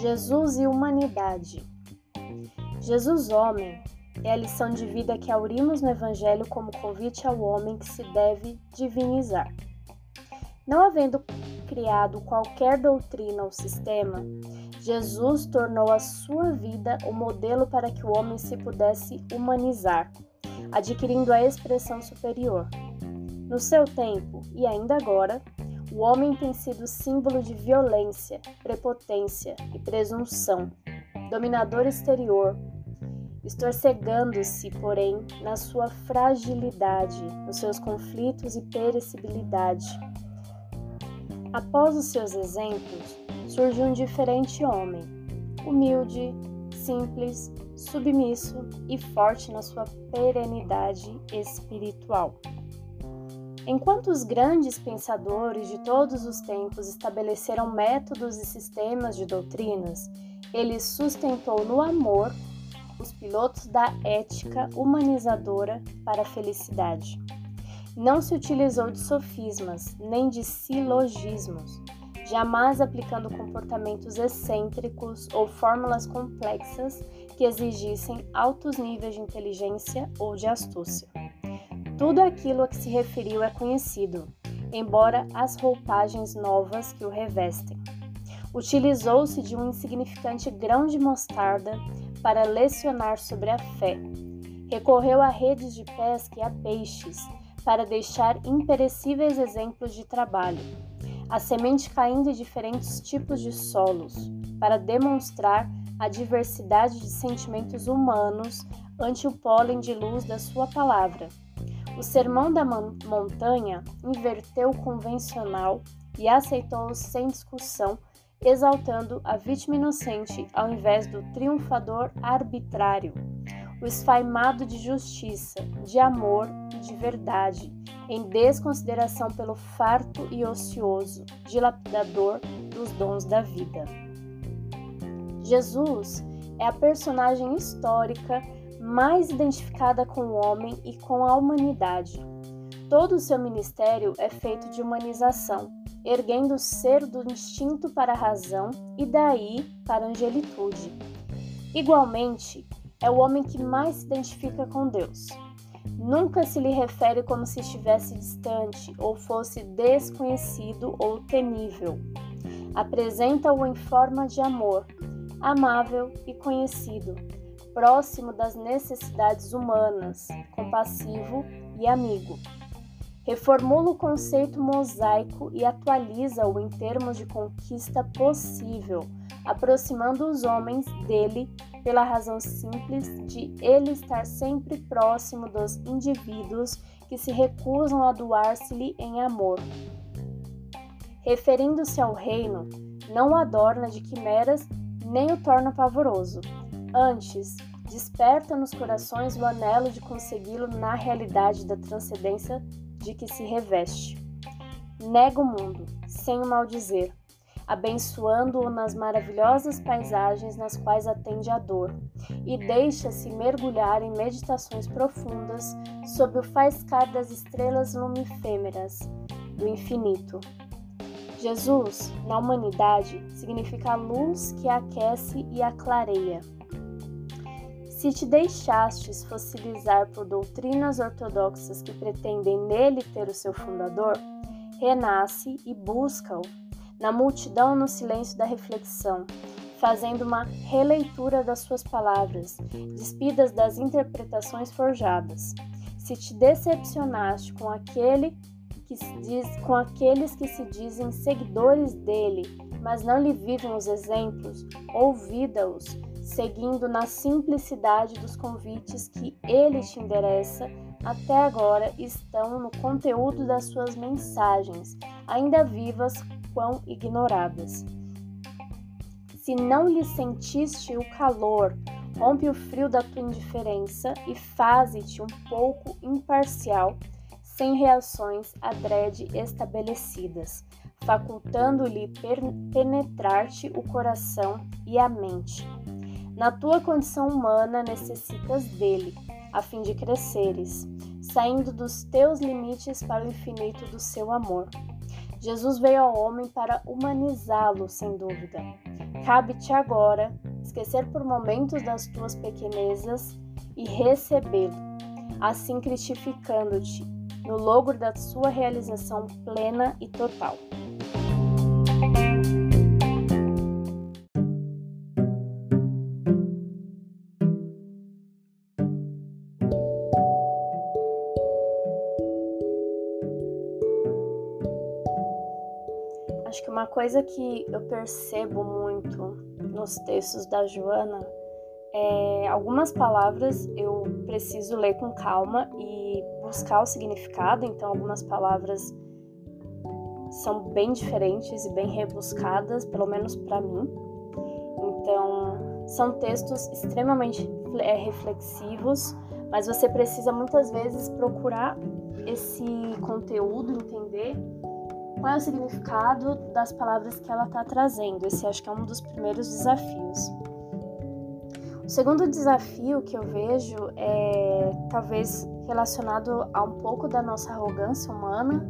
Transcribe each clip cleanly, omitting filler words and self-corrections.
Jesus e humanidade. Jesus, homem, é a lição de vida que aurimos no Evangelho como convite ao homem que se deve divinizar. Não havendo criado qualquer doutrina ou sistema, Jesus tornou a sua vida o modelo para que o homem se pudesse humanizar, adquirindo a expressão superior. No seu tempo, e ainda agora, o homem tem sido símbolo de violência, prepotência e presunção, dominador exterior, estorcegando-se, porém, na sua fragilidade, nos seus conflitos e perecibilidade. Após os seus exemplos, surge um diferente homem, humilde, simples, submisso e forte na sua perenidade espiritual. Enquanto os grandes pensadores de todos os tempos estabeleceram métodos e sistemas de doutrinas, ele sustentou no amor os pilotos da ética humanizadora para a felicidade. Não se utilizou de sofismas, nem de silogismos, jamais aplicando comportamentos excêntricos ou fórmulas complexas que exigissem altos níveis de inteligência ou de astúcia. Tudo aquilo a que se referiu é conhecido, embora as roupagens novas que o revestem. Utilizou-se de um insignificante grão de mostarda para lecionar sobre a fé. Recorreu a redes de pesca e a peixes para deixar imperecíveis exemplos de trabalho. A semente caindo em diferentes tipos de solos para demonstrar a diversidade de sentimentos humanos ante o pólen de luz da sua palavra. O sermão da montanha inverteu o convencional e aceitou-o sem discussão, exaltando a vítima inocente ao invés do triunfador arbitrário, o esfaimado de justiça, de amor e de verdade, em desconsideração pelo farto e ocioso, dilapidador dos dons da vida. Jesus é a personagem histórica mais identificada com o homem e com a humanidade. Todo o seu ministério é feito de humanização, erguendo o ser do instinto para a razão e daí para a angelitude. Igualmente, é o homem que mais se identifica com Deus. Nunca se lhe refere como se estivesse distante ou fosse desconhecido ou temível. Apresenta-o em forma de amor, amável e conhecido, próximo das necessidades humanas, compassivo e amigo. Reformula o conceito mosaico e atualiza-o em termos de conquista possível, aproximando os homens dele pela razão simples de ele estar sempre próximo dos indivíduos que se recusam a doar-se-lhe em amor. Referindo-se ao reino, não o adorna de quimeras nem o torna pavoroso. Antes, desperta nos corações o anelo de consegui-lo na realidade da transcendência de que se reveste. Nega o mundo, sem o maldizer, abençoando-o nas maravilhosas paisagens nas quais atende a dor, e deixa-se mergulhar em meditações profundas sob o faiscar das estrelas lumifêmeras do infinito. Jesus, na humanidade, significa a luz que a aquece e a clareia. Se te deixastes fossilizar por doutrinas ortodoxas que pretendem nele ter o seu fundador, renasce e busca-o, na multidão no silêncio da reflexão, fazendo uma releitura das suas palavras, despidas das interpretações forjadas. Se te decepcionaste com aqueles que se dizem seguidores dele, mas não lhe vivem os exemplos, ouvida-os, seguindo na simplicidade dos convites que ele te endereça, até agora estão no conteúdo das suas mensagens, ainda vivas quão ignoradas. Se não lhe sentiste o calor, rompe o frio da tua indiferença e faze-te um pouco imparcial, sem reações adrede estabelecidas, facultando-lhe penetrar-te o coração e a mente. Na tua condição humana necessitas dele, a fim de cresceres, saindo dos teus limites para o infinito do seu amor. Jesus veio ao homem para humanizá-lo, sem dúvida. Cabe-te agora esquecer por momentos das tuas pequenezas e recebê-lo, assim cristificando-te no logro da sua realização plena e total. Acho que uma coisa que eu percebo muito nos textos da Joana é algumas palavras eu preciso ler com calma e buscar o significado, então algumas palavras são bem diferentes e bem rebuscadas, pelo menos para mim. Então, são textos extremamente reflexivos, mas você precisa muitas vezes procurar esse conteúdo, entender qual é o significado das palavras que ela está trazendo. Esse acho que é um dos primeiros desafios. O segundo desafio que eu vejo é talvez relacionado a um pouco da nossa arrogância humana,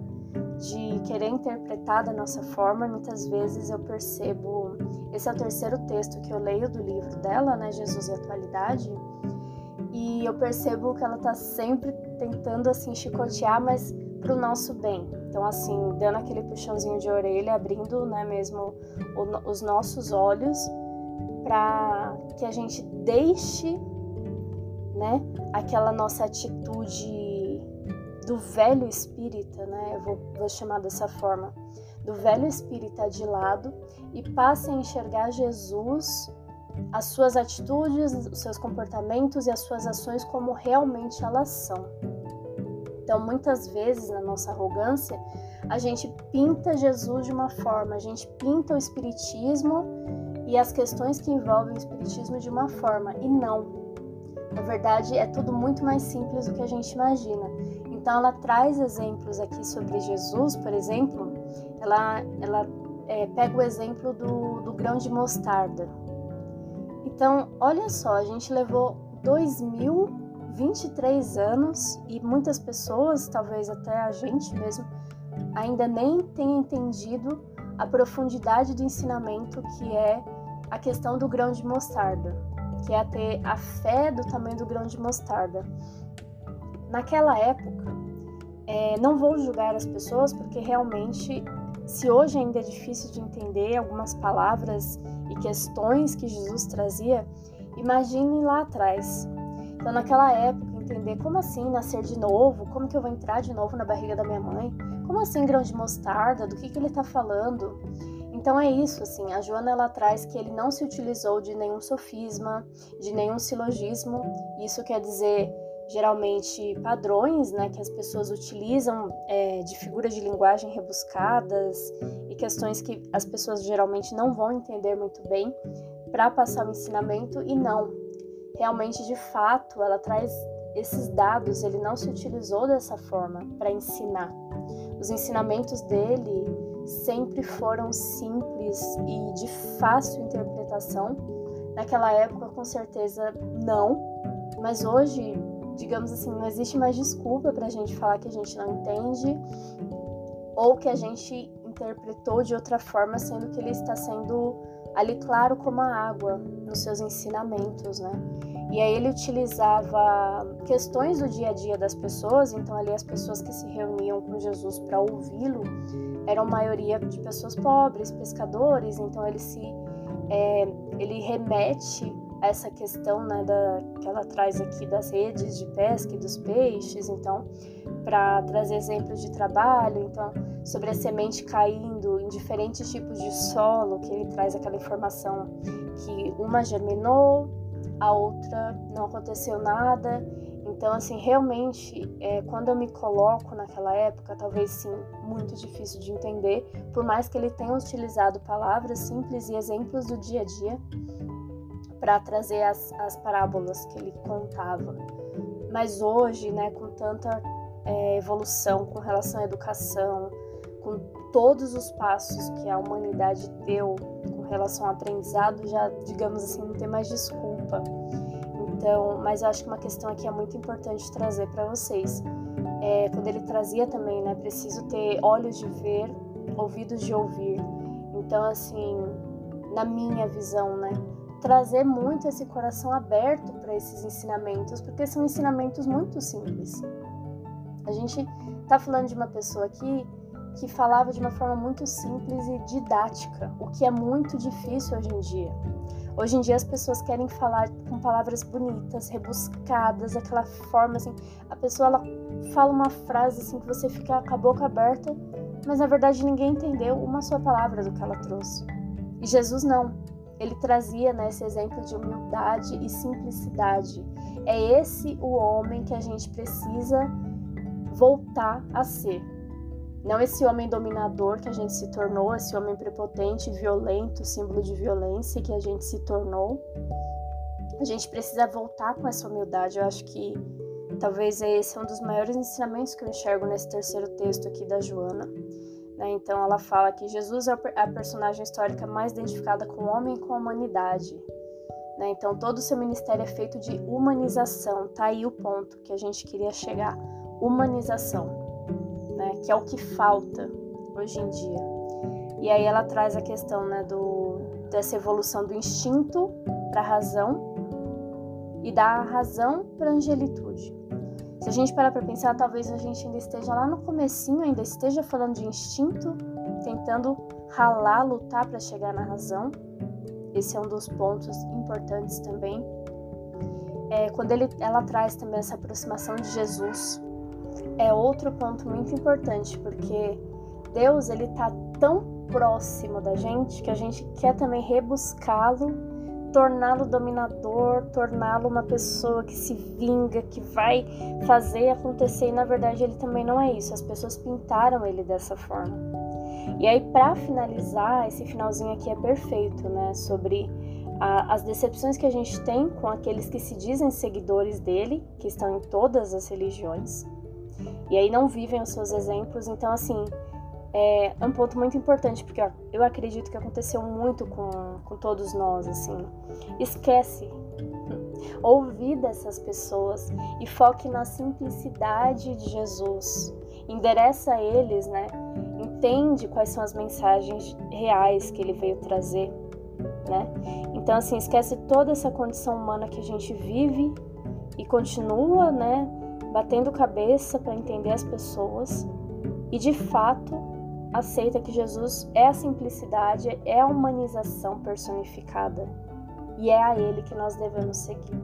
de querer interpretar da nossa forma. Muitas vezes eu percebo, esse é o terceiro texto que eu leio do livro dela, né, Jesus e a Atualidade, e eu percebo que ela está sempre tentando assim chicotear, mas para o nosso bem. Então, assim, dando aquele puxãozinho de orelha, abrindo, né, mesmo os nossos olhos para que a gente deixe, né, aquela nossa atitude do velho espírita, né, eu vou chamar dessa forma, do velho espírita de lado e passe a enxergar Jesus, as suas atitudes, os seus comportamentos e as suas ações como realmente elas são. Então, muitas vezes, na nossa arrogância, a gente pinta Jesus de uma forma, a gente pinta o espiritismo e as questões que envolvem o espiritismo de uma forma, e não. Na verdade, é tudo muito mais simples do que a gente imagina. Então, ela traz exemplos aqui sobre Jesus, por exemplo, ela pega o exemplo do grão de mostarda. Então, olha só, a gente levou 23 anos, e muitas pessoas, talvez até a gente mesmo, ainda nem tenha entendido a profundidade do ensinamento que é a questão do grão de mostarda, que é ter a fé do tamanho do grão de mostarda. Naquela época, não vou julgar as pessoas, porque realmente, se hoje ainda é difícil de entender algumas palavras e questões que Jesus trazia, imagine lá atrás. Então, naquela época, entender como assim nascer de novo, como que eu vou entrar de novo na barriga da minha mãe, como assim grão de mostarda, do que ele está falando. Então é isso, assim, a Joana ela traz que ele não se utilizou de nenhum sofisma, de nenhum silogismo, isso quer dizer geralmente padrões, né, que as pessoas utilizam de figuras de linguagem rebuscadas e questões que as pessoas geralmente não vão entender muito bem para passar o ensinamento, e não. Realmente, de fato, ela traz esses dados, ele não se utilizou dessa forma para ensinar. Os ensinamentos dele sempre foram simples e de fácil interpretação. Naquela época, com certeza, não. Mas hoje, digamos assim, não existe mais desculpa para a gente falar que a gente não entende ou que a gente interpretou de outra forma, sendo que ele está sendo ali claro como a água nos seus ensinamentos, né? E aí ele utilizava questões do dia a dia das pessoas, então ali as pessoas que se reuniam com Jesus para ouvi-lo eram a maioria de pessoas pobres, pescadores, então ele remete a essa questão, né, que ela traz aqui das redes de pesca e dos peixes, então, para trazer exemplos de trabalho, então, sobre a semente caindo em diferentes tipos de solo, que ele traz aquela informação que uma germinou, a outra não aconteceu nada. Então, assim, realmente, quando eu me coloco naquela época, talvez sim, muito difícil de entender, por mais que ele tenha utilizado palavras simples e exemplos do dia a dia para trazer as parábolas que ele contava. Mas hoje, né, com tanta evolução com relação à educação, com todos os passos que a humanidade deu com relação ao aprendizado, já, digamos assim, não tem mais desculpa. Então, mas eu acho que uma questão aqui é muito importante trazer para vocês. Quando ele trazia também, né, preciso ter olhos de ver, ouvidos de ouvir. Então, assim, na minha visão, né, trazer muito esse coração aberto para esses ensinamentos, porque são ensinamentos muito simples. A gente tá falando de uma pessoa aqui que falava de uma forma muito simples e didática, o que é muito difícil hoje em dia. Hoje em dia as pessoas querem falar com palavras bonitas, rebuscadas, aquela forma assim, a pessoa ela fala uma frase assim que você fica com a boca aberta, mas na verdade ninguém entendeu uma só palavra do que ela trouxe. E Jesus não, ele trazia, né, esse exemplo de humildade e simplicidade. É esse o homem que a gente precisa voltar a ser. Não esse homem dominador que a gente se tornou, esse homem prepotente, violento, símbolo de violência que a gente se tornou. A gente precisa voltar com essa humildade. Eu acho que talvez esse é um dos maiores ensinamentos que eu enxergo nesse terceiro texto aqui da Joana. Né? Então ela fala que Jesus é a personagem histórica mais identificada com o homem e com a humanidade. Né? Então todo o seu ministério é feito de humanização. Tá aí o ponto que a gente queria chegar. Humanização. Né, que é o que falta hoje em dia. E aí ela traz a questão, né, dessa evolução do instinto para a razão e da razão para a angelitude. Se a gente parar para pensar, talvez a gente ainda esteja lá no comecinho, ainda esteja falando de instinto, tentando ralar, lutar para chegar na razão. Esse é um dos pontos importantes também. Quando ela traz também essa aproximação de Jesus, é outro ponto muito importante, porque Deus, ele tá tão próximo da gente que a gente quer também rebuscá-lo, torná-lo dominador, torná-lo uma pessoa que se vinga, que vai fazer acontecer, e na verdade ele também não é isso. As pessoas pintaram ele dessa forma. E aí, para finalizar, esse finalzinho aqui é perfeito, né, sobre as decepções que a gente tem com aqueles que se dizem seguidores dele, que estão em todas as religiões. E aí não vivem os seus exemplos. Então, assim, é um ponto muito importante, porque ó, eu acredito que aconteceu muito com todos nós, assim. Esquece. Ouvi dessas pessoas e foque na simplicidade de Jesus. Endereça a eles, né? Entende quais são as mensagens reais que ele veio trazer, né? Então, assim, esquece toda essa condição humana que a gente vive e continua, né, batendo cabeça para entender as pessoas e, de fato, aceita que Jesus é a simplicidade, é a humanização personificada, e é a ele que nós devemos seguir.